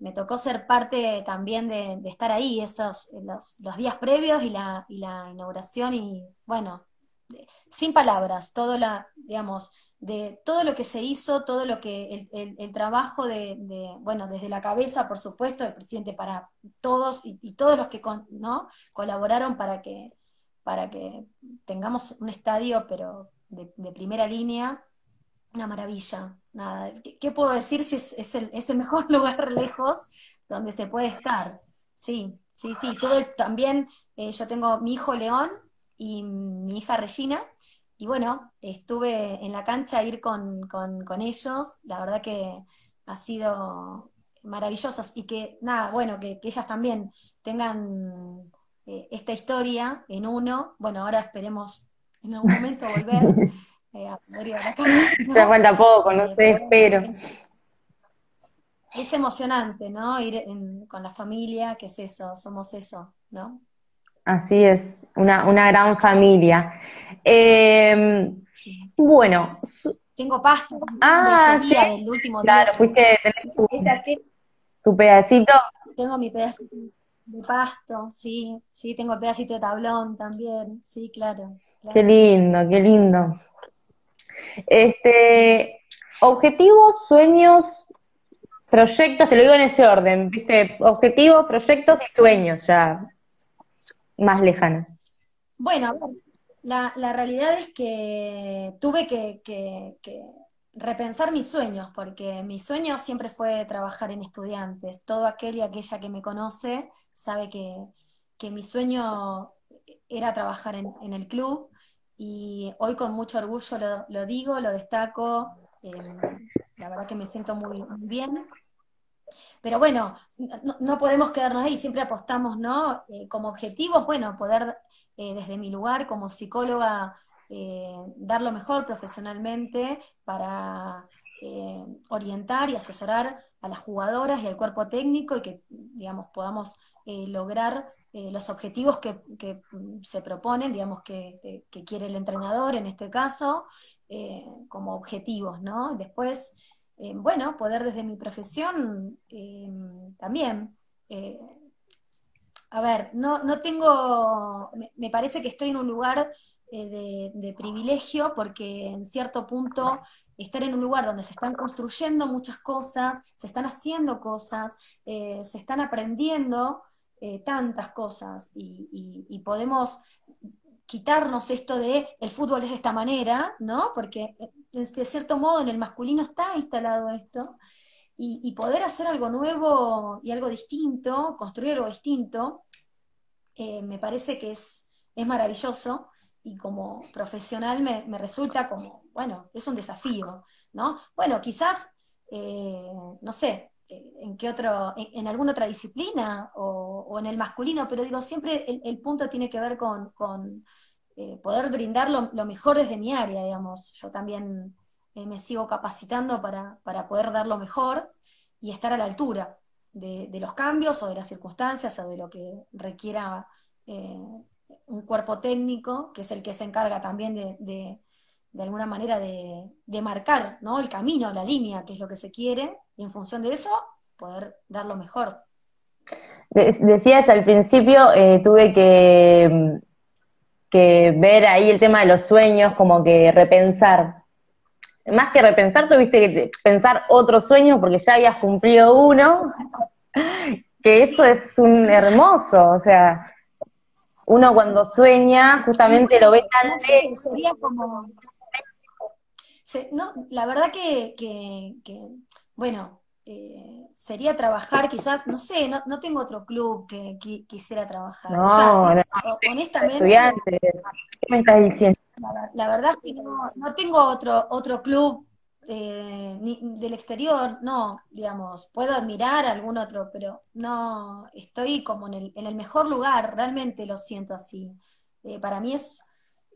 me tocó ser parte también de, de estar ahí, esos los, los días previos y la, y la inauguración, y bueno, de, sin palabras, todo la, digamos, de todo lo que se hizo, todo lo que, el, el, el trabajo de, de, bueno, desde la cabeza, por supuesto, del presidente para todos, y, y todos los que con, ¿no? colaboraron para que, para que tengamos un estadio, pero de, de primera línea, una maravilla, nada, ¿qué, qué puedo decir si es, es, el, es el mejor lugar lejos donde se puede estar? Sí, sí, sí, todo el, también, eh, yo tengo mi hijo León, y mi hija Regina, y bueno, estuve en la cancha a ir con, con, con ellos, la verdad que ha sido maravilloso, y que nada, bueno, que, que ellas también tengan eh, esta historia en uno, bueno, ahora esperemos en algún momento volver eh, a poder ir a la cancha, ¿no? Ya falta poco, no eh, sé, espero. Es, es emocionante, ¿no? Ir en, con la familia, que es eso, somos eso, ¿no? Así es, una, una gran familia. Eh, sí. Bueno. Tengo pasto. Ah, de ese día, sí. Del último día. Claro, fuiste tu, tu pedacito. Tengo mi pedacito de pasto, sí. Sí, tengo el pedacito de tablón también. Sí, claro. claro. Qué lindo, qué lindo. Este, objetivos, sueños, proyectos, te lo digo en ese orden, ¿viste? Objetivos, proyectos y sueños ya. Más lejanas. Bueno, a ver, la, la realidad es que tuve que, que, que repensar mis sueños, porque mi sueño siempre fue trabajar en estudiantes. Todo aquel y aquella que me conoce sabe que, que mi sueño era trabajar en, en el club, y hoy con mucho orgullo lo, lo digo, lo destaco, eh, la verdad que me siento muy, muy bien. Pero bueno, no, no podemos quedarnos ahí, siempre apostamos, ¿no? Eh, como objetivos, bueno, poder eh, desde mi lugar como psicóloga eh, dar lo mejor profesionalmente para eh, orientar y asesorar a las jugadoras y al cuerpo técnico, y que, digamos, podamos eh, lograr eh, los objetivos que, que se proponen, digamos, que, que quiere el entrenador en este caso, eh, como objetivos, ¿no? Después... Eh, bueno, poder desde mi profesión eh, también. Eh, a ver, no, no tengo, me, me parece que estoy en un lugar eh, de, de privilegio, porque en cierto punto estar en un lugar donde se están construyendo muchas cosas, se están haciendo cosas, eh, se están aprendiendo eh, tantas cosas, y, y, y podemos... quitarnos esto de el fútbol es de esta manera, ¿no? Porque de cierto modo en el masculino está instalado esto, y, y poder hacer algo nuevo y algo distinto, construir algo distinto, eh, me parece que es, es maravilloso, y como profesional me, me resulta como, bueno, es un desafío, ¿no? Bueno, quizás, eh, no sé, en qué otro, en, en alguna otra disciplina, o, o en el masculino, pero digo, siempre el, el punto tiene que ver con, con eh, poder brindar lo, lo mejor desde mi área, digamos. Yo también eh, me sigo capacitando para, para poder dar lo mejor y estar a la altura de, de los cambios o de las circunstancias o de lo que requiera eh, un cuerpo técnico, que es el que se encarga también de, de, de alguna manera de, de marcar, ¿no?, el camino, la línea, que es lo que se quiere, y en función de eso poder dar lo mejor. Decías al principio, eh, tuve que, que ver ahí el tema de los sueños, como que repensar. Más que repensar, tuviste que pensar otro sueño porque ya habías cumplido uno, que eso es un hermoso, o sea, uno cuando sueña justamente lo ve tan... No sé, sería como... No, la verdad que, que, que bueno... Eh, sería trabajar quizás, no sé, no, no tengo otro club que, que quisiera trabajar. No, o sea, no, honestamente, ¿qué me estás diciendo? La, la verdad es que no, no tengo otro, otro club eh, ni, del exterior, no, digamos, puedo admirar algún otro, pero no, estoy como en el, en el mejor lugar, realmente lo siento así. Eh, para mí es...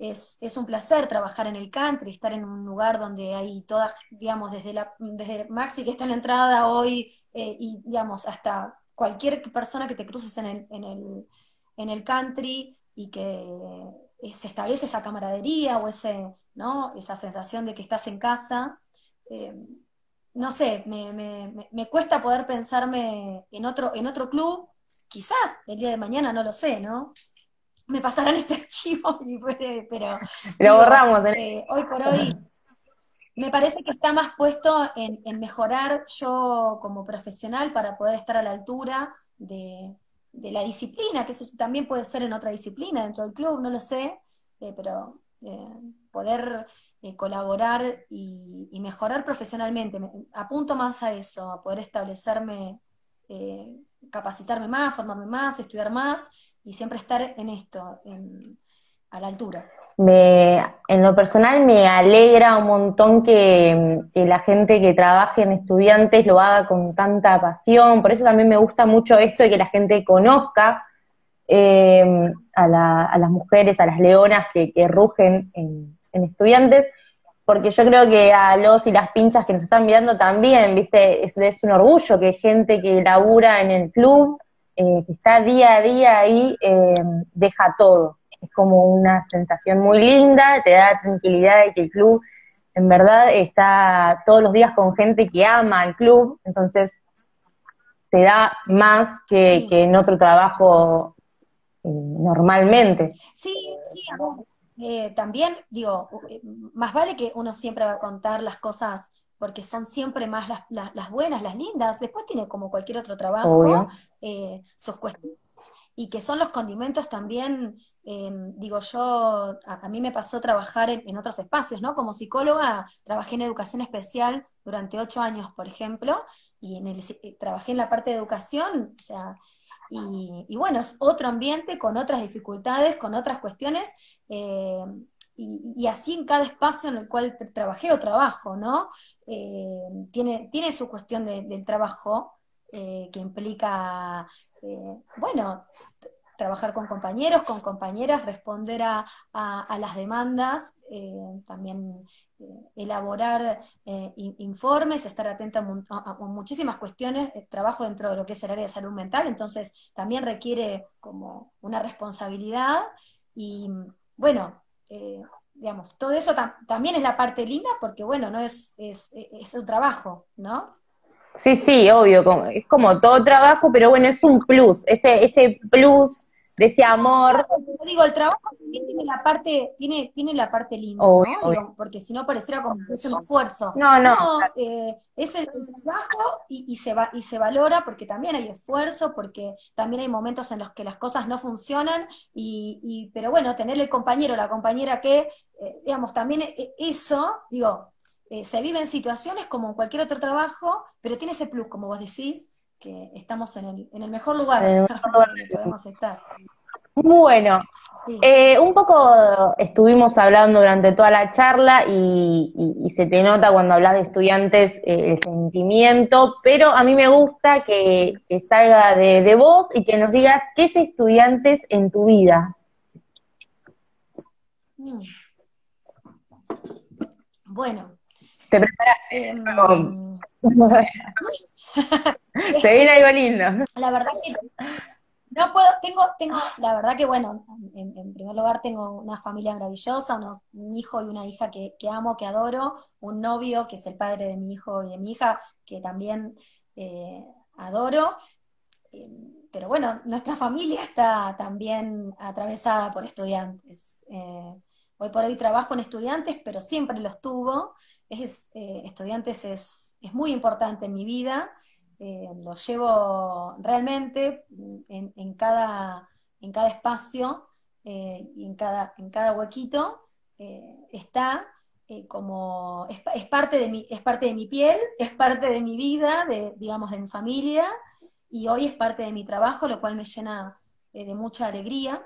Es, es un placer trabajar en el country, estar en un lugar donde hay todas, digamos, desde la desde Maxi que está en la entrada hoy, eh, y digamos, hasta cualquier persona que te cruces en el, en el, en el country, y que eh, se establece esa camaradería o ese, ¿no?, esa sensación de que estás en casa. Eh, no sé, me, me, me cuesta poder pensarme en otro, en otro club, quizás el día de mañana, no lo sé, ¿no? Me pasarán este archivo, pero... Lo borramos. Digo, eh, hoy por hoy me parece que está más puesto en, en mejorar yo como profesional para poder estar a la altura de, de la disciplina, que eso también puede ser en otra disciplina dentro del club, no lo sé, eh, pero eh, poder eh, colaborar y, y mejorar profesionalmente. Me apunto más a eso, a poder establecerme, eh, capacitarme más, formarme más, estudiar más, y siempre estar en esto, en, a la altura. Me, en lo personal me alegra un montón que, que la gente que trabaje en estudiantes lo haga con tanta pasión, por eso también me gusta mucho eso de que la gente conozca eh, a, la, a las mujeres, a las leonas que, que rugen en, en estudiantes, porque yo creo que a los y las pinchas que nos están mirando también, viste, es, es un orgullo que hay gente que labura en el club, Eh, que está día a día ahí, eh, deja todo. Es como una sensación muy linda, te da tranquilidad de que el club, en verdad, está todos los días con gente que ama al club, entonces te da más que, sí, que en otro trabajo eh, normalmente. Sí, sí, eh, también, digo, más vale que uno siempre va a contar las cosas porque son siempre más las, las, las buenas, las lindas. Después tiene como cualquier otro trabajo, eh, sus cuestiones, y que son los condimentos también, eh, digo yo, a, a mí me pasó trabajar en, en otros espacios, ¿no? Como psicóloga, trabajé en educación especial durante ocho años, por ejemplo, y en el, eh, trabajé en la parte de educación, o sea, y, y bueno, es otro ambiente, con otras dificultades, con otras cuestiones, eh, Y, y así en cada espacio en el cual trabajé o trabajo, ¿no? Eh, tiene, tiene su cuestión de, del trabajo, eh, que implica, eh, bueno, trabajar con compañeros, con compañeras, responder a, a, a las demandas, eh, también eh, elaborar eh, informes, estar atenta a, a, a muchísimas cuestiones. Eh, trabajo dentro de lo que es el área de salud mental, entonces también requiere como una responsabilidad, y bueno... Eh, digamos, todo eso tam también es la parte linda, porque bueno, no es, es, es un trabajo, ¿no? Sí, sí, obvio, como, es como todo trabajo, pero bueno, es un plus, ese, ese plus de ese amor. Yo digo, el trabajo tiene la parte, tiene, tiene la parte linda, obvio, ¿no? Obvio. Digo, porque si no pareciera como que es un esfuerzo. No, no. no eh, es el, el trabajo y, y, se va, y se valora, porque también hay esfuerzo, porque también hay momentos en los que las cosas no funcionan, y, y pero bueno, tener el compañero, la compañera que, eh, digamos, también eso, digo, eh, se vive en situaciones como en cualquier otro trabajo, pero tiene ese plus, como vos decís, que estamos en el, en el mejor lugar, en el mejor lugar que podemos estar. Bueno, sí. eh, un poco estuvimos hablando durante toda la charla, y, y, y se te nota cuando hablas de estudiantes eh, el sentimiento, pero a mí me gusta que, que salga de, de vos y que nos digas qué es estudiantes en tu vida. Bueno. Te preparaste. Eh, como... Se viene algo lindo. La verdad que no puedo, tengo, tengo, la verdad que bueno, en, en primer lugar tengo una familia maravillosa, uno, un hijo y una hija que, que amo, que adoro, un novio que es el padre de mi hijo y de mi hija, que también eh, adoro. Pero bueno, nuestra familia está también atravesada por estudiantes. Eh, hoy por hoy trabajo en estudiantes, pero siempre los tuvo. Es, eh, estudiantes es, es muy importante en mi vida. Eh, lo llevo realmente en, en, cada, en cada espacio, eh, en, cada, en cada huequito. Eh, está eh, como... Es, es, parte de mi, es parte de mi piel, es parte de mi vida, de, digamos, de mi familia. Y hoy es parte de mi trabajo, lo cual me llena eh, de mucha alegría.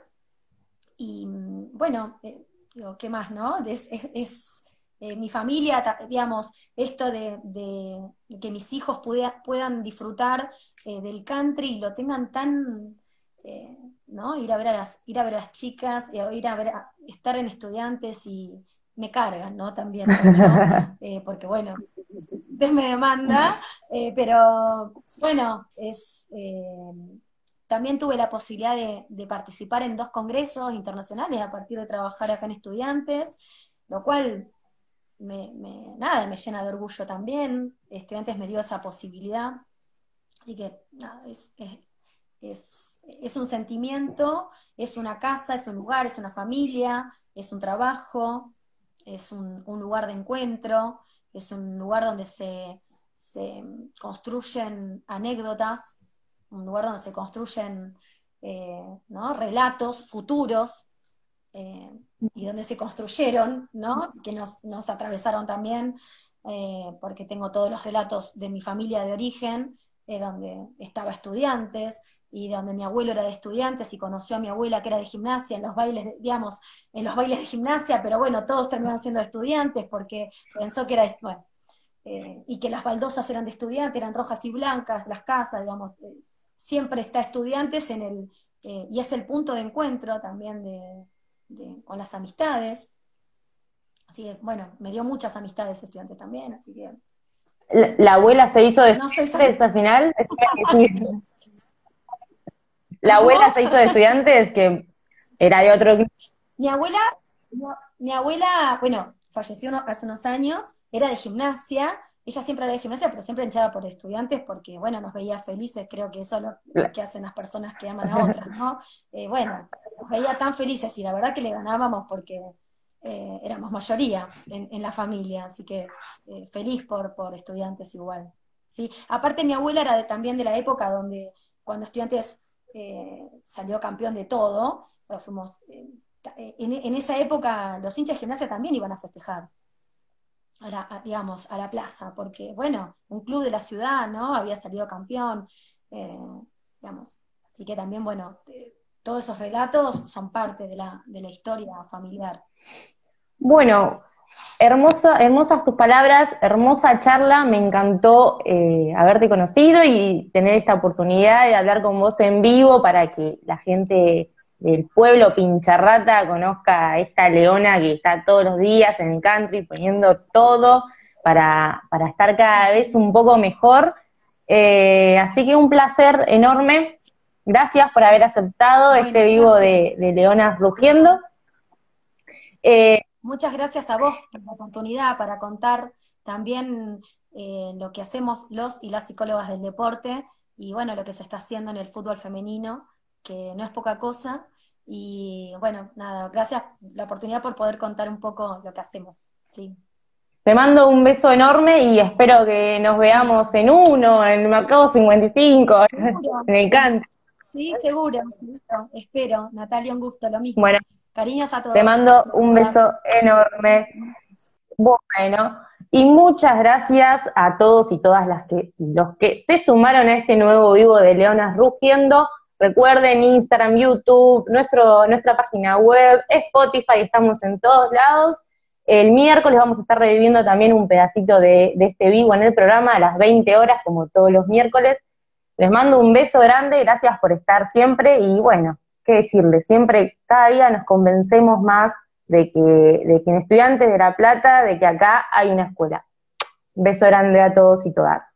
Y bueno, eh, digo, ¿qué más, no? Es, es, es eh, mi familia, digamos, esto de, de que mis hijos pueda, puedan disfrutar eh, del country y lo tengan tan, eh, ¿no? Ir a ver a las, ir a ver a las chicas, ir a ver a, estar en estudiantes y... me cargan, ¿no? También mucho, eh, porque bueno, usted me demanda, eh, pero bueno, es eh, también tuve la posibilidad de, de participar en dos congresos internacionales a partir de trabajar acá en estudiantes, lo cual me, me, nada, me llena de orgullo también. Estudiantes me dio esa posibilidad, así que nada, es, es, es, es un sentimiento, es una casa, es un lugar, es una familia, es un trabajo, es un, un lugar de encuentro, es un lugar donde se, se construyen anécdotas, un lugar donde se construyen eh, ¿no? relatos futuros, eh, y donde se construyeron, ¿no? que nos, nos atravesaron también, eh, porque tengo todos los relatos de mi familia de origen, eh, donde estaba estudiantes, y donde mi abuelo era de estudiantes y conoció a mi abuela que era de gimnasia en los bailes, digamos, en los bailes de gimnasia, pero bueno, todos terminaron siendo estudiantes porque pensó que era, de, bueno, eh, y que las baldosas eran de estudiantes, eran rojas y blancas, las casas, digamos, eh, siempre está estudiantes en el, eh, y es el punto de encuentro también de, de, con las amistades, así que bueno, me dio muchas amistades estudiantes también, así que... La, la abuela se hizo de estudiantes al final. La abuela ¿Cómo? se hizo de estudiantes, que era de otro... Mi abuela, mi abuela, bueno, falleció hace unos años, era de gimnasia, ella siempre era de gimnasia, pero siempre hinchaba por estudiantes porque, bueno, nos veía felices, creo que eso es lo que hacen las personas que aman a otras, ¿no? Eh, bueno, nos veía tan felices y la verdad que le ganábamos porque eh, éramos mayoría en, en la familia, así que eh, feliz por, por estudiantes igual, ¿sí? Aparte mi abuela era de, también de la época donde cuando estudiantes... Eh, salió campeón de todo, pero fuimos, eh, en, en esa época los hinchas de gimnasia también iban a festejar, a la, a, digamos, a la plaza, porque bueno, un club de la ciudad, ¿no? Había salido campeón, eh, digamos, así que también, bueno, eh, todos esos relatos son parte de la, de la historia familiar. Bueno, hermosa, hermosas tus palabras, hermosa charla, me encantó eh, haberte conocido y tener esta oportunidad de hablar con vos en vivo para que la gente del pueblo Pincharrata conozca a esta Leona que está todos los días en country poniendo todo para, para estar cada vez un poco mejor, eh, así que un placer enorme, gracias por haber aceptado bueno, este vivo de, de Leonas Rugiendo. Eh, Muchas gracias a vos por la oportunidad para contar también eh, lo que hacemos los y las psicólogas del deporte y bueno, lo que se está haciendo en el fútbol femenino, que no es poca cosa, y bueno, nada, gracias por la oportunidad por poder contar un poco lo que hacemos, ¿sí? Te mando un beso enorme y espero que nos veamos en uno, en el Macro cincuenta y cinco, ¿Seguro? en el canto. Sí, seguro, seguro, espero. Natalia, un gusto, lo mismo. Bueno. Cariños a todos. Te mando un beso enorme. Bueno, y muchas gracias a todos y todas las que los que se sumaron a este nuevo vivo de Leonas Rugiendo. Recuerden Instagram, YouTube, nuestro, nuestra página web, Spotify, estamos en todos lados. El miércoles vamos a estar reviviendo también un pedacito de, de este vivo en el programa a las veinte horas, como todos los miércoles. Les mando un beso grande, gracias por estar siempre y bueno, qué decirles, siempre, cada día nos convencemos más de que, de que en Estudiantes de La Plata, de que acá hay una escuela. Beso grande a todos y todas.